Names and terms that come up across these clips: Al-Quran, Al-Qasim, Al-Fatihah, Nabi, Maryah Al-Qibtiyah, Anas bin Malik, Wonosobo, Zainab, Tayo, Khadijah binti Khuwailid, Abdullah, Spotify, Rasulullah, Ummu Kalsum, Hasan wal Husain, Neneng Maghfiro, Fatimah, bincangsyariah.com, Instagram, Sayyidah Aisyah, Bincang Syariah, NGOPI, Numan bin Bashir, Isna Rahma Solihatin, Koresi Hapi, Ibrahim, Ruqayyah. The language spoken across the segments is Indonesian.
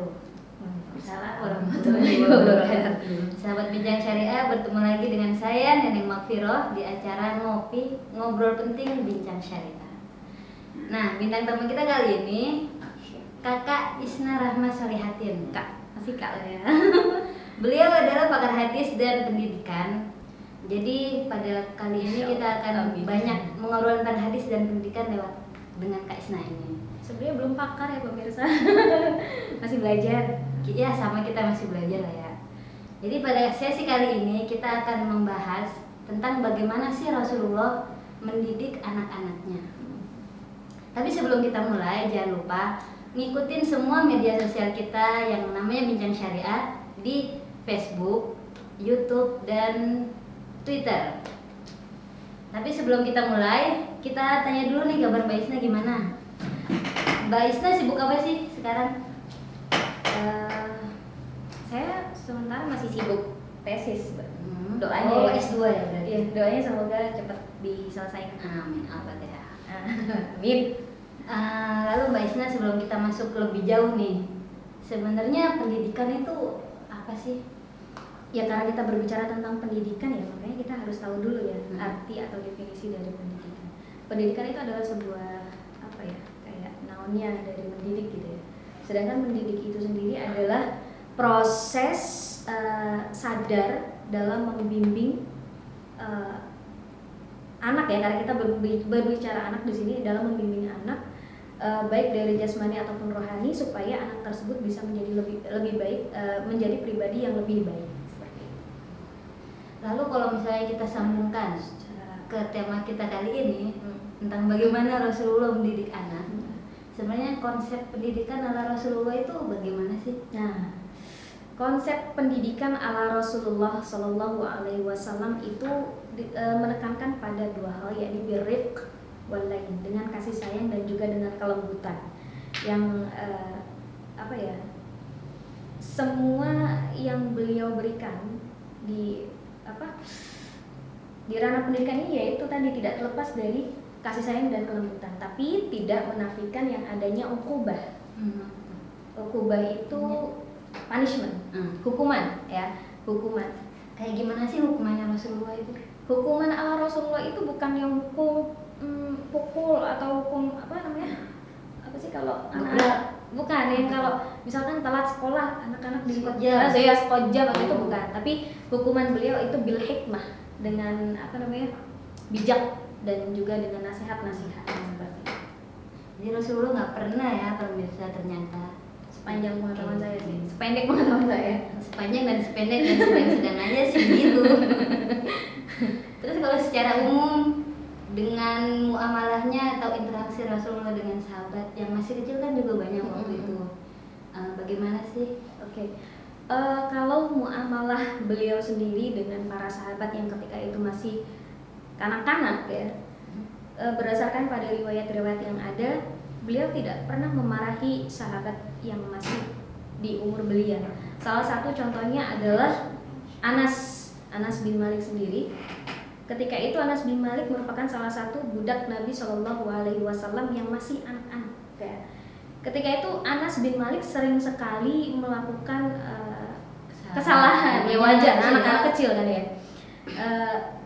wabarakatuh. Assalamualaikum warahmatullahi wabarakatuh. Sahabat Bincang Syariah, bertemu lagi dengan saya Neneng Maghfiro di acara Ngopi Ngobrol Penting Bincang Syariah. Nah, bintang tamu kita kali ini Kakak Isna Rahma Solihatin. Kak, masih Kak lah ya. Beliau adalah pakar hadis dan pendidikan. Jadi pada kali ini kita akan banyak mengobrol tentang hadis dan pendidikan lewat dengan Kak Isna ini. Sebenarnya belum pakar ya pemirsa, masih belajar. Ya sama, kita masih belajar lah ya. Jadi pada sesi kali ini kita akan membahas tentang bagaimana sih Rasulullah mendidik anak-anaknya. Tapi sebelum kita mulai, jangan lupa ngikutin semua media sosial kita yang namanya Bincang Syariah di Facebook, YouTube, dan Twitter. Tapi sebelum kita mulai, kita tanya dulu nih kabar Mbak Isna gimana? Mbak Isna sibuk apa sih sekarang? Saya sementara masih sibuk tesis. Doanya S2 ya berarti. Iya, doanya semoga cepat diselesaikan. Amin. Al-Fatihah. Amin. Lalu Mbak Isna, sebelum kita masuk lebih jauh nih, sebenarnya pendidikan itu apa sih? Ya karena kita berbicara tentang pendidikan ya, makanya kita harus tahu dulu ya arti atau definisi dari pendidikan. Pendidikan itu adalah sebuah apa ya, kayak nounnya dari mendidik gitu ya. Sedangkan mendidik itu sendiri adalah proses sadar dalam membimbing anak ya, karena kita berbicara anak di sini, dalam membimbing anak baik dari jasmani ataupun rohani supaya anak tersebut bisa menjadi lebih baik, menjadi pribadi yang lebih baik seperti itu. Lalu kalau misalnya kita sambungkan ke tema kita kali ini tentang bagaimana Rasulullah mendidik anak. Sebenarnya konsep pendidikan ala Rasulullah itu bagaimana sih? Nah, konsep pendidikan ala Rasulullah Shallallahu Alaihi Wasallam itu menekankan pada dua hal, yakni birrifq walain, dengan kasih sayang dan juga dengan kelembutan, yang apa ya, semua yang beliau berikan di apa di ranah pendidikan ini yaitu tadi tidak terlepas dari kasih sayang dan kelembutan, tapi tidak menafikan yang adanya ukubah. Ukubah itu punishment, hukuman ya, hukuman. Kayak gimana sih hukumannya Rasulullah itu? Hukuman ala Rasulullah itu bukan yang pukul atau hukum apa namanya? Apa sih kalau anak-anak? Bukan yang kalau misalkan telat sekolah, anak-anak diskoja, saya skoja waktu itu bukan. Tapi hukuman beliau itu bil hikmah, dengan apa namanya? Bijak dan juga dengan nasihat-nasihat seperti itu. Jadi Rasulullah nggak pernah ya pemirsa ternyata, sepanjang pengetahuan saya sih, sependek pengetahuan saya, sepanjang dan sependek dan sedang aja sih gitu. Terus kalau secara umum dengan muamalahnya atau interaksi Rasulullah dengan sahabat yang masih kecil kan juga banyak waktu itu, bagaimana sih? Oke. Kalau muamalah beliau sendiri dengan para sahabat yang ketika itu masih kanak-kanak ya, berdasarkan pada riwayat-riwayat yang ada, beliau tidak pernah memarahi sahabat yang masih di umur belia. Salah satu contohnya adalah Anas bin Malik sendiri. Ketika itu Anas bin Malik merupakan salah satu budak Nabi Shallallahu Alaihi Wasallam yang masih anak-anak ya. Ketika itu Anas bin Malik sering sekali melakukan kesalahan ya, wajar anak-anak kecil kan ya,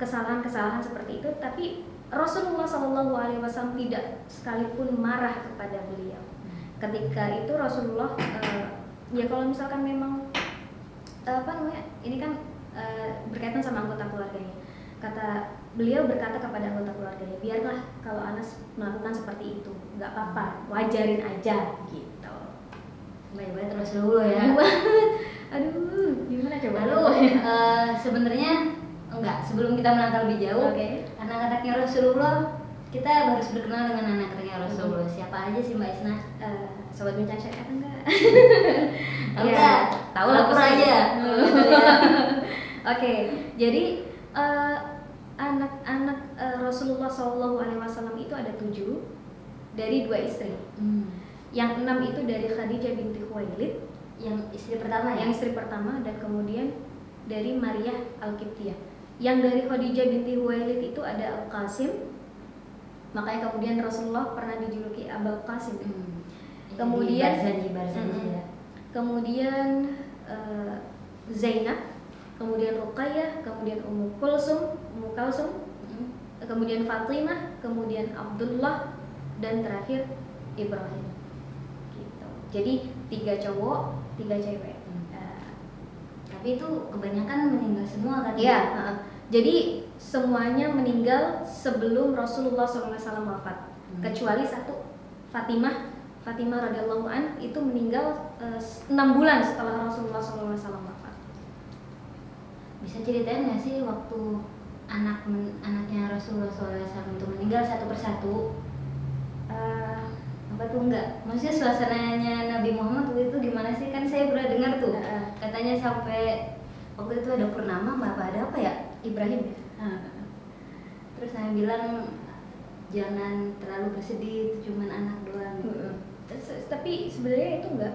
kesalahan-kesalahan seperti itu, tapi Rasulullah SAW tidak sekalipun marah kepada beliau. Ketika itu Rasulullah ya kalau misalkan memang apa namanya, ini kan berkaitan sama anggota keluarganya. Beliau berkata kepada anggota keluarganya, biarlah kalau Anas melakukan seperti itu, nggak apa-apa, wajarin aja gitu. Baik-baik Rasulullah ya. Aduh, gimana coba? Lalu sebenarnya enggak, sebelum kita melangkah lebih jauh, anak-anaknya Rasulullah, kita harus berkenal dengan anak-anaknya Rasulullah. Siapa aja sih Mbak Isna? Sobat Bincang Syariah enggak? Tahu enggak? Tahu lah aja. Oke, jadi anak-anak Rasulullah SAW itu ada 7 dari 2 istri. Yang 6 itu dari Khadijah binti Khuwailid, yang istri pertama ya? Yang istri pertama, dan kemudian dari Maryah Al-Qibtiyah. Yang dari Khadijah binti Khuwailid itu ada Al-Qasim. Makanya kemudian Rasulullah pernah dijuluki Abul Qasim. Kemudian barzanji ya. kemudian Zainab, kemudian Ruqayyah, kemudian Ummu Kalsum, kemudian Fatimah, kemudian Abdullah, dan terakhir Ibrahim. Gitu. Jadi 3 cowok, 3 cewek. Tapi itu kebanyakan meninggal semua kan? Iya. Jadi semuanya meninggal sebelum Rasulullah SAW wafat, kecuali satu, Fatimah radhiyallahu an itu meninggal 6 bulan setelah Rasulullah SAW wafat. Bisa ceritain nggak sih waktu anaknya Rasulullah SAW itu meninggal satu persatu? Apa tuh enggak? Maksudnya suasananya Nabi Muhammad waktu itu gimana sih? Kan saya pernah dengar tuh katanya sampai waktu itu ada purnama, bapak ada apa ya? Ibrahim ya? Terus saya bilang jangan terlalu bersedih, itu cuma anak doang. Tapi sebenarnya itu enggak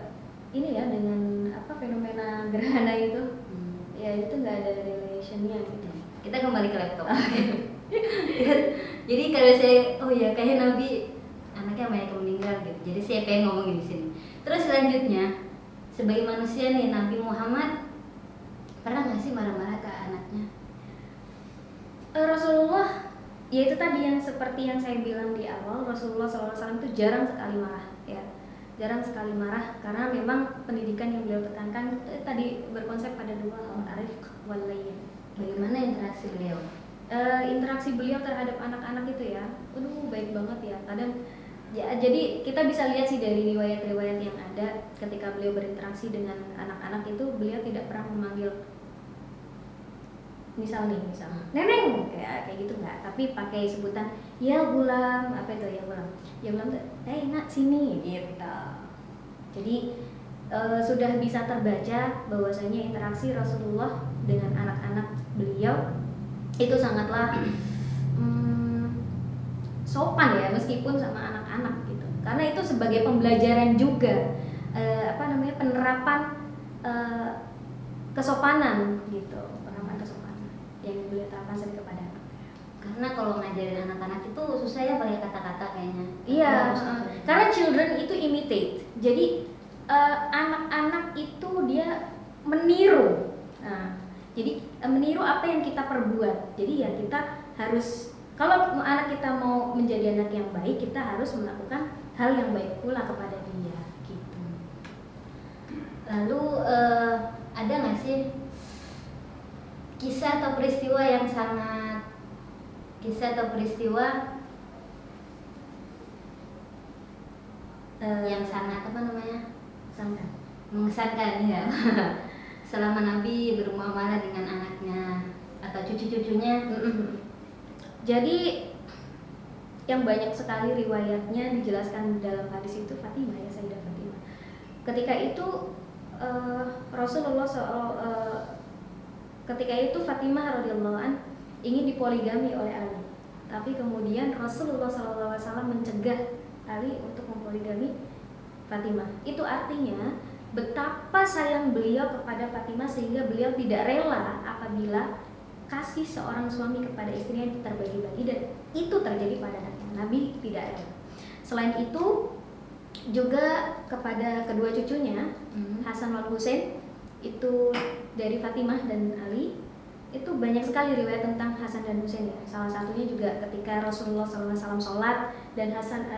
ini ya dengan apa fenomena gerhana itu. Ya itu enggak ada relationnya gitu. Kita kembali ke laptop. Jadi kalau saya kayak Nabi anaknya banyak meninggal gitu. Jadi saya pengen ngomongin di sini. Terus selanjutnya sebagai manusia nih Nabi Muhammad pernah enggak sih marah-marah ke anaknya? Rasulullah ya itu tadi yang seperti yang saya bilang di awal, Rasulullah SAW itu jarang sekali marah ya, jarang sekali marah karena memang pendidikan yang beliau tekankan tadi berkonsep pada 2 hal, arif wal layyin. Bagaimana interaksi beliau? Interaksi beliau terhadap anak-anak itu ya, baik banget ya. Kadang ya, jadi kita bisa lihat sih dari riwayat-riwayat yang ada ketika beliau berinteraksi dengan anak-anak itu beliau tidak pernah memanggil. Misal neneng kayak gitu nggak, tapi pakai sebutan ya gulam, apa itu ya gulam tuh nak sini gitu. Jadi sudah bisa terbaca bahwasanya interaksi Rasulullah dengan anak-anak beliau itu sangatlah sopan ya, meskipun sama anak-anak gitu, karena itu sebagai pembelajaran juga penerapan kesopanan gitu, yang beliau terapkan kepada anak. Karena kalau ngajarin anak-anak itu susah ya pakai kata-kata kayaknya. Iya. Karena children itu imitate. Jadi anak-anak itu dia meniru. Nah, jadi meniru apa yang kita perbuat. Jadi ya kita harus, kalau anak kita mau menjadi anak yang baik, kita harus melakukan hal yang baik pula kepada dia. Gitu. Lalu ada nggak sih kisah atau peristiwa yang sangat mengesankan ya selama Nabi bermuamalah dengan anaknya atau cucu-cucunya? Jadi yang banyak sekali riwayatnya dijelaskan dalam hadis itu Fatimah ya, Sayyidah Fatimah. Ketika itu Rasulullah ketika itu Fatimah radhiyallahu an ingin dipoligami oleh Ali, tapi kemudian Rasulullah SAW mencegah Ali untuk mempoligami Fatimah. Itu artinya betapa sayang beliau kepada Fatimah sehingga beliau tidak rela apabila kasih seorang suami kepada istrinya terbagi-bagi, dan itu terjadi pada anaknya. Nabi tidak rela. Selain itu juga kepada kedua cucunya Hasan wal Husain itu dari Fatimah dan Ali, itu banyak sekali riwayat tentang Hasan dan Husain ya. Salah satunya juga ketika Rasulullah SAW sholat dan Hasan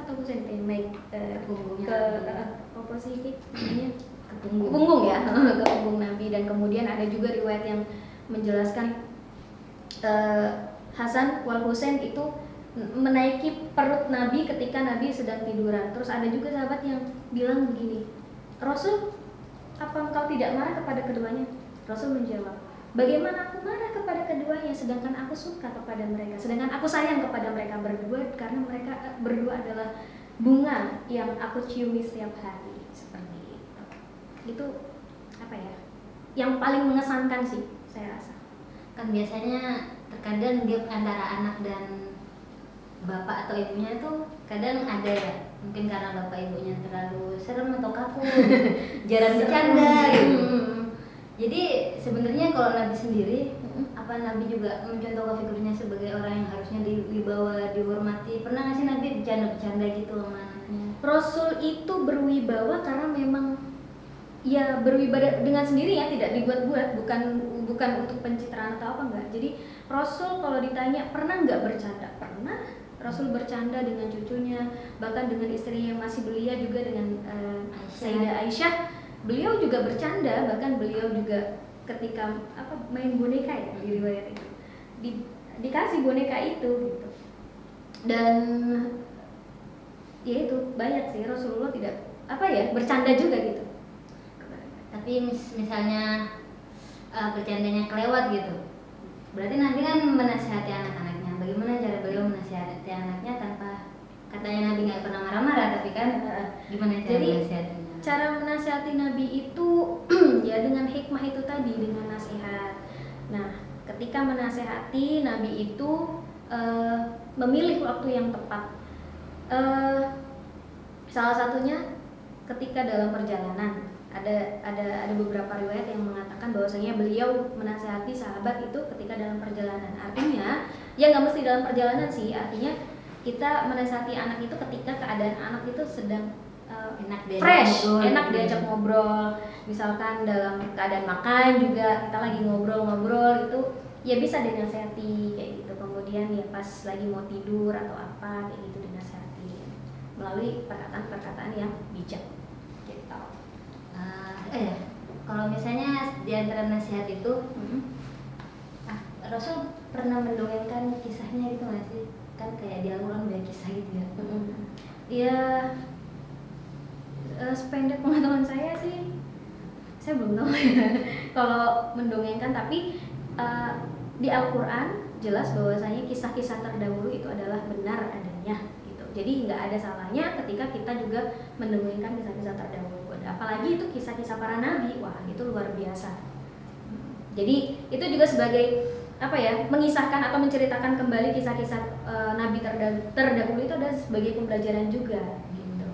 atau Husain ke punggung Nabi, dan kemudian ada juga riwayat yang menjelaskan Hasan wal Husain itu menaiki perut Nabi ketika Nabi sedang tiduran. Terus ada juga sahabat yang bilang begini, Rasul, apa engkau tidak marah kepada keduanya? Rasul menjawab, bagaimana aku marah kepada keduanya sedangkan aku suka kepada mereka, sedangkan aku sayang kepada mereka berdua, karena mereka berdua adalah bunga yang aku ciumi setiap hari. Seperti itu. Itu apa ya? Yang paling mengesankan sih saya rasa. Kan biasanya terkadang gap antara anak dan bapak atau ibunya tuh kadang ada ya. Mungkin karena bapak ibunya terlalu serem atau kaku, jarang bercanda gitu. Jadi sebenarnya kalau Nabi sendiri, apa Nabi juga mencontohkan figurnya sebagai orang yang harusnya dibawa, dihormati? Pernah nggak sih Nabi bercanda-bercanda gitu sama anaknya? Rasul itu berwibawa karena memang ya beribadah dengan sendirinya, tidak dibuat-buat, bukan untuk pencitraan atau apa, enggak. Jadi Rasul kalau ditanya pernah nggak bercanda, pernah. Rasul bercanda dengan cucunya, bahkan dengan istrinya yang masih belia juga, dengan Sayyidah Aisyah. Beliau juga bercanda, bahkan beliau juga ketika apa main boneka ya di riwayat itu, dikasih boneka itu gitu. Dan ya itu banyak sih Rasulullah tidak apa ya bercanda juga gitu. Tapi misalnya bercandanya kelewat gitu, berarti nanti kan menasihati anak-anaknya. Bagaimana cara beliau menasihati anaknya tanpa, katanya Nabi nggak pernah marah-marah, tapi kan gimana cara menasihatinya? Cara menasihati Nabi itu ya dengan hikmah itu tadi, dengan nasihat. Nah, ketika menasihati Nabi itu memilih waktu yang tepat. Salah satunya ketika dalam perjalanan. Ada beberapa riwayat yang mengatakan bahwasanya beliau menasihati sahabat itu ketika dalam perjalanan. Artinya, ya nggak mesti dalam perjalanan sih. Artinya kita menasihati anak itu ketika keadaan anak itu sedang enak diajak ngobrol. Misalkan dalam keadaan makan juga kita lagi ngobrol-ngobrol itu ya bisa dinasihati kayak gitu. Kemudian ya pas lagi mau tidur atau apa kayak gitu dinasihati melalui perkataan-perkataan yang bijak. Kalau misalnya di antara nasihat itu, Rasul pernah mendongengkan kisahnya gitu nggak sih? Kan kayak di Al-Quran banyak kisah gitu ya. Ya, sependek pengetahuan saya sih, saya belum tahu kalau mendongengkan. Tapi di Al-Quran jelas bahwasanya kisah-kisah terdahulu itu adalah benar adanya gitu. Jadi nggak ada salahnya ketika kita juga mendongengkan kisah-kisah terdahulu. Apalagi itu kisah-kisah para nabi, wah itu luar biasa. Jadi itu juga sebagai apa ya, mengisahkan atau menceritakan kembali kisah-kisah nabi terdahulu itu adalah sebagai pembelajaran juga gitu.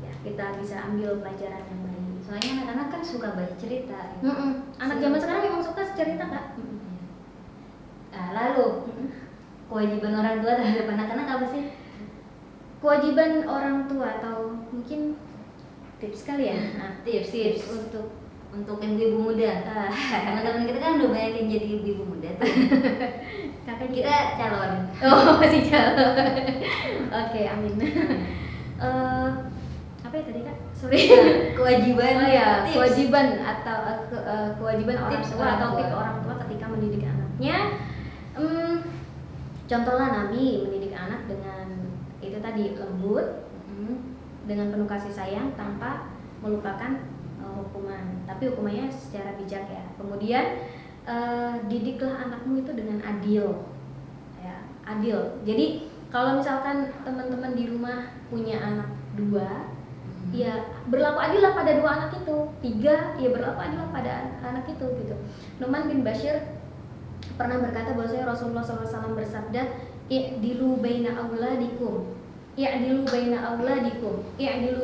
Ya, kita bisa ambil pelajaran yang baik. Soalnya anak-anak kan suka banyak cerita. Gitu. Anak zaman sekarang memang suka cerita kak. Lalu kewajiban orang tua terhadap anak-anak apa sih? Kewajiban orang tua atau mungkin tips kali ya, tips untuk ibu muda. Teman-teman kita kan udah banyak yang jadi ibu muda tuh. Kakak kita calon. Oh masih calon. Oke, amin. Apa ya tadi kak? Sorry. Kewajiban. Oh ya, tips. Kewajiban atau kewajiban orang tua atau tip orang tua ketika mendidik anaknya. Contohlah Nabi mendidik anak dengan itu tadi lembut. Dengan penuh kasih sayang tanpa melupakan hukuman, tapi hukumannya secara bijak ya. Kemudian didiklah anakmu itu dengan adil, ya adil. Jadi kalau misalkan teman-teman di rumah punya anak 2, ya berlaku adillah pada 2 anak itu, 3 ya berlaku adillah pada anak itu gitu. Numan bin Bashir pernah berkata bahwasanya Rasulullah SAW bersabda, "I'dilu baina auladikum." I'dilu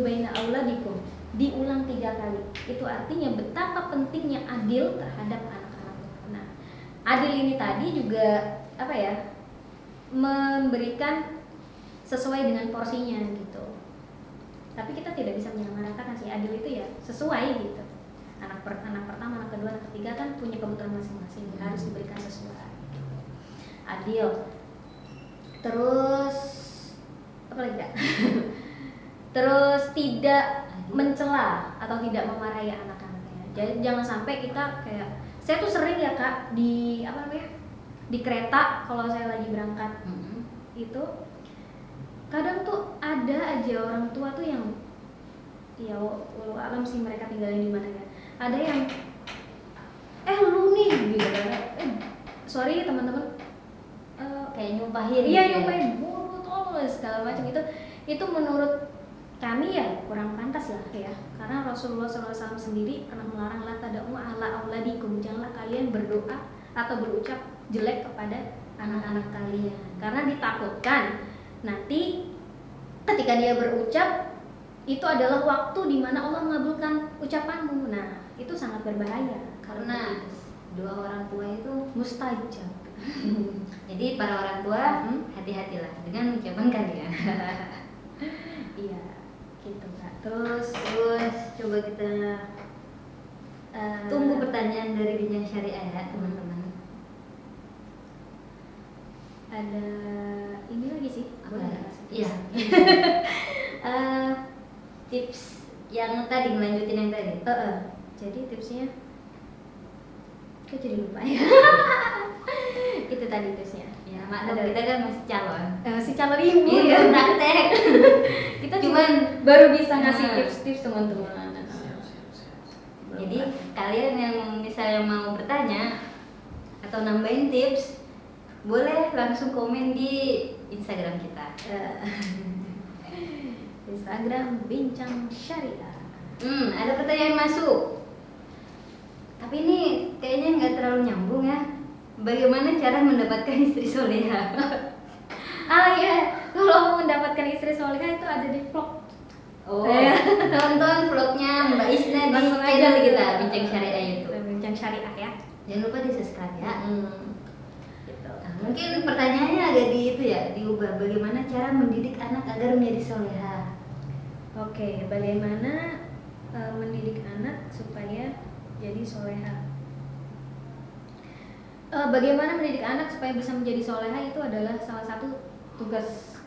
baina auladikum. Diulang 3 kali. Itu artinya betapa pentingnya adil terhadap anak-anak. Nah, adil ini tadi juga apa ya? Memberikan sesuai dengan porsinya gitu. Tapi kita tidak bisa menyamaratakan sih, adil itu ya sesuai gitu. Anak pertama, anak kedua, anak ketiga kan punya kebutuhan masing-masing, harus diberikan sesuai gitu. Adil. Terus apa lagi kak? Terus tidak mencela atau tidak memarahi anak-anaknya. Jadi jangan sampai kita kayak, saya tuh sering ya kak di apa namanya di kereta kalau saya lagi berangkat itu kadang tuh ada aja orang tua tuh yang ya walau alam sih mereka tinggalin di mana ya, ada yang lu nih gitu kan, sorry teman-teman kayak nyumpahin, iya nyumpahin ya. Segala macam itu menurut kami ya kurang pantas lah ya, karena Rasulullah SAW sendiri pernah melarang la tada'u ala auladikum, janganlah kalian berdoa atau berucap jelek kepada anak-anak kalian karena ditakutkan nanti ketika dia berucap itu adalah waktu di mana Allah mengabulkan ucapanmu. Nah itu sangat berbahaya karena doa orang tua itu mustajab. Jadi para orang tua hati-hatilah dengan ucapan kalian. Iya. gitu Kak. Terus coba kita tunggu pertanyaan dari Bincang Syariah ya teman-teman. Ada ini lagi sih iya. Tips yang tadi, melanjutin yang tadi. Jadi tipsnya aku jadi lupa ya. Itu tadi tipsnya. Ya, makna dari kita kan masih calon. Masih calon ibu ya praktek. Kita cuman baru bisa ngasih tips-tips teman-teman. Jadi kalian yang misalnya mau bertanya atau nambahin tips, boleh langsung komen di Instagram kita. Instagram Bincang Syariah. Ada pertanyaan masuk. Tapi ini kayaknya nggak terlalu nyambung ya. Bagaimana cara mendapatkan istri soleha? Kalau mendapatkan istri soleha itu ada di vlog. Tonton vlognya Mbak Isna di channel kita Bincang Syariah itu. Bincang Syariah ya. Jangan lupa di subscribe ya. Mungkin pertanyaannya agak di itu ya, diubah. Bagaimana cara mendidik anak agar menjadi soleha? Oke, bagaimana mendidik anak supaya jadi soleha? Bagaimana mendidik anak supaya bisa menjadi soleha itu adalah salah satu tugas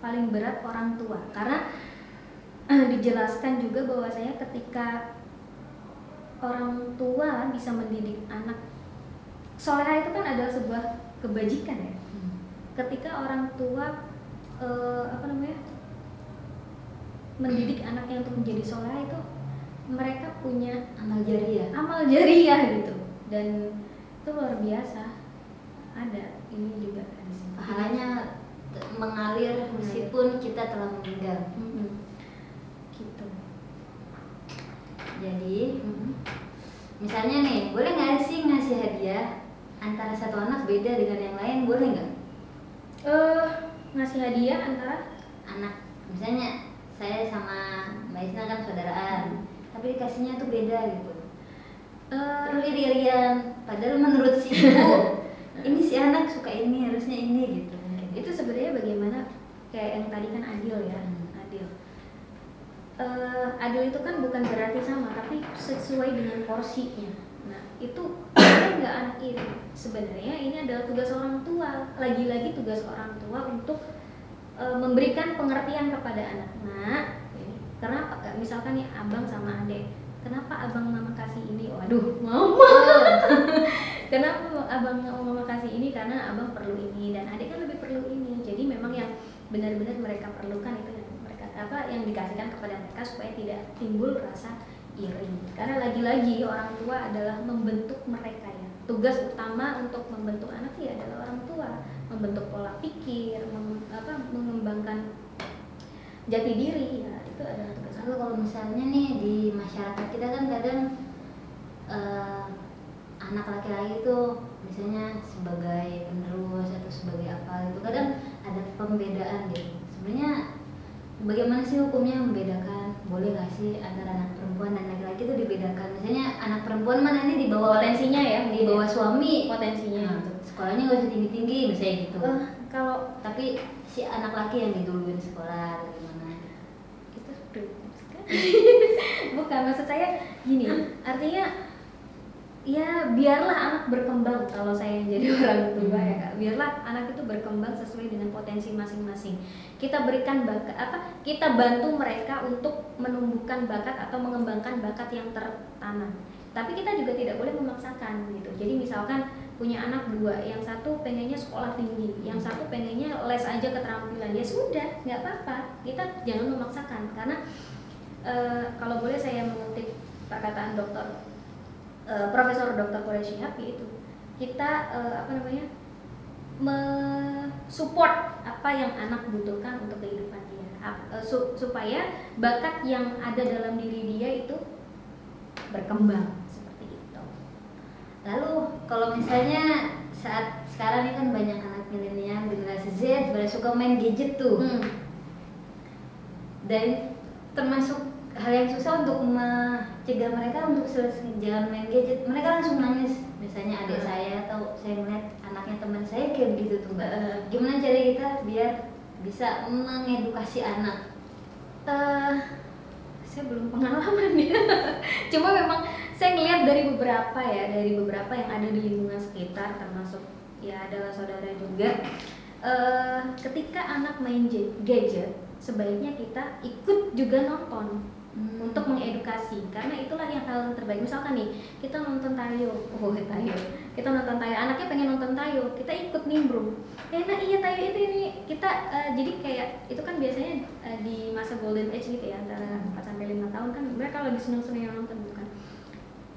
paling berat orang tua. Karena dijelaskan juga bahwasanya ketika orang tua bisa mendidik anak soleha itu kan adalah sebuah kebajikan ya. Ketika orang tua mendidik anaknya untuk menjadi soleha itu mereka punya amal jariah gitu, dan itu luar biasa. Ada ini juga kan pahalanya mengalir meskipun kita telah meninggal. Gitu. Jadi misalnya nih, boleh nggak sih ngasih hadiah antara satu anak beda dengan yang lain, boleh nggak? Ngasih hadiah antara anak, misalnya saya sama Mbak Isna kan saudaraan, tapi dikasihnya tuh beda gitu. Iri-irian, padahal menurut si ibu ini si anak suka ini, harusnya ini gitu. Itu sebenarnya bagaimana, kayak yang tadi kan adil ya, adil. Adil itu kan bukan berarti sama, tapi sesuai dengan porsinya. Nah itu ada nggak anak ini? Sebenarnya ini adalah tugas orang tua, lagi-lagi tugas orang tua untuk memberikan pengertian kepada anak. Nah, kenapa? Misalkan nih abang sama adek, kenapa abang mama kasih ini? Waduh, mama. Kenapa abang mama kasih ini? Karena abang perlu ini dan adek kan lebih perlu ini. Jadi memang yang benar-benar mereka perlukan itu yang dikasihkan kepada mereka supaya tidak timbul rasa iri. Karena lagi-lagi orang tua adalah membentuk mereka ya. Tugas utama untuk membentuk anak ya adalah orang tua, membentuk pola pikir, mengembangkan jati diri ya, itu adalah tugas. Kalau misalnya nih di masyarakat kita kan kadang anak laki-laki itu misalnya sebagai penerus atau sebagai apa itu kadang ada pembedaan gitu. Sebenarnya bagaimana sih hukumnya membedakan? Boleh nggak sih antara anak perempuan dan laki-laki itu dibedakan? Misalnya anak perempuan mana nanti di bawah potensinya ya, di bawah suami potensinya gitu. Sekolahnya nggak usah tinggi-tinggi misalnya gitu. Kalau tapi si anak laki yang diduluin sekolah atau gimana? Itu bukan maksud saya gini. Artinya ya biarlah anak berkembang. Kalau saya jadi orang tua ya Kak, biarlah anak itu berkembang sesuai dengan potensi masing-masing. Kita berikan bakat, kita bantu mereka untuk menumbuhkan bakat atau mengembangkan bakat yang tertanam. Tapi kita juga tidak boleh memaksakan gitu. Jadi misalkan punya anak dua, yang satu pengennya sekolah tinggi, yang satu pengennya les aja keterampilan, ya sudah, nggak apa-apa. Kita jangan memaksakan karena kalau boleh saya mengutip perkataan dokter. Profesor Dr. Koresi Hapi itu, kita support apa yang anak butuhkan untuk kehidupan dia, supaya bakat yang ada dalam diri dia itu berkembang seperti itu. Lalu kalau misalnya saat sekarang ini kan banyak anak milenial generasi Z pada suka main gadget tuh, dan termasuk hal yang susah untuk mencegah mereka untuk jangan main gadget. Mereka langsung nangis. Misalnya adik saya atau saya melihat anaknya teman saya kayak begitu tuh Mbak. Gimana cara kita biar bisa mengedukasi anak? saya belum pengalaman ya. Cuma memang saya ngelihat dari beberapa yang ada di lingkungan sekitar, termasuk ya adalah saudara juga. Ketika anak main gadget, sebaiknya kita ikut juga nonton untuk mengedukasi, karena itulah yang hal terbaik. Misalkan nih kita nonton Tayo, kita nonton Tayo, anaknya pengen nonton Tayo, kita ikut nimbrung, nah iya Tayo itu ini kita jadi kayak itu kan biasanya di masa golden age gitu ya, antara 4-5 tahun kan mereka lagi seneng-seneng nonton gitu kan.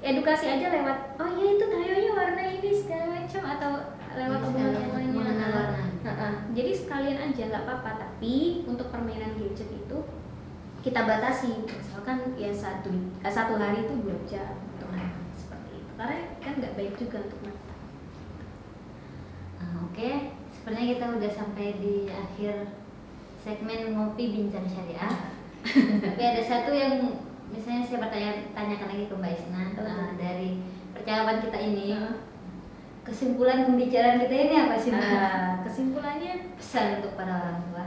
Edukasi aja lewat, oh iya itu Tayonya warna ini segala macam, atau lewat obrolan yang lainnya. Jadi sekalian aja nggak apa-apa, tapi untuk permainan gadget itu kita batasi, misalkan ya satu hari itu 2 jam untuk anak seperti itu, karena kan nggak baik juga untuk mata. Oke, sepertinya kita udah sampai di akhir segmen ngopi bincang syariah. Tapi ada satu yang misalnya saya tanyakan lagi ke Mbak Isna dari percakapan kita ini. Kesimpulan pembicaraan kita ini apa sih Mbak? Kesimpulannya pesan untuk para orang tua.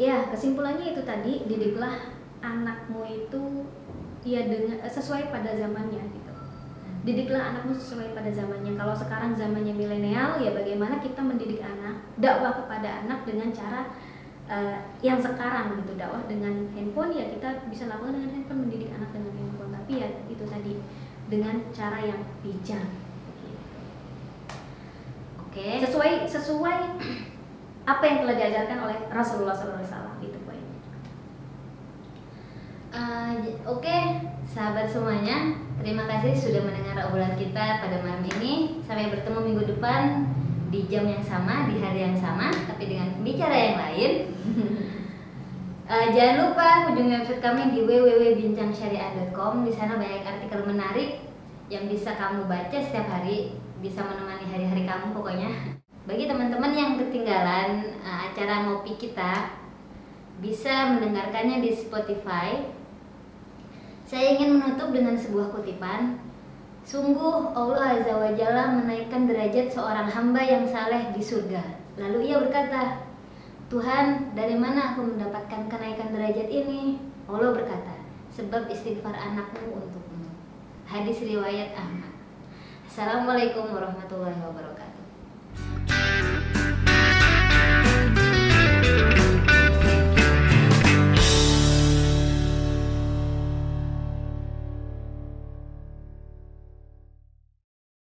Ya, kesimpulannya itu tadi, didiklah anakmu itu ya dengan sesuai pada zamannya gitu. Didiklah anakmu sesuai pada zamannya. Kalau sekarang zamannya milenial, ya bagaimana kita mendidik anak, dakwah kepada anak dengan cara yang sekarang gitu. Dakwah dengan handphone ya kita bisa lakukan dengan handphone, mendidik anak dengan handphone, tapi ya itu tadi dengan cara yang bijak. Sesuai apa yang telah diajarkan oleh Rasulullah SAW itu poinnya. Oke, sahabat semuanya, terima kasih sudah mendengar obrolan kita pada malam ini. Sampai bertemu minggu depan di jam yang sama, di hari yang sama, tapi dengan bicara yang lain. Jangan lupa kunjungi website kami di www.bincangsyariah.com. Di sana banyak artikel menarik yang bisa kamu baca setiap hari, bisa menemani hari-hari kamu pokoknya. Bagi teman-teman yang ketinggalan acara ngopi kita, bisa mendengarkannya di Spotify. Saya ingin menutup dengan sebuah kutipan. Sungguh Allah Azza wa Jalla menaikkan derajat seorang hamba yang saleh di surga. Lalu ia berkata, Tuhan, dari mana aku mendapatkan kenaikan derajat ini? Allah berkata, sebab istighfar anakmu untukmu. Hadis riwayat Ahmad. Assalamualaikum warahmatullahi wabarakatuh.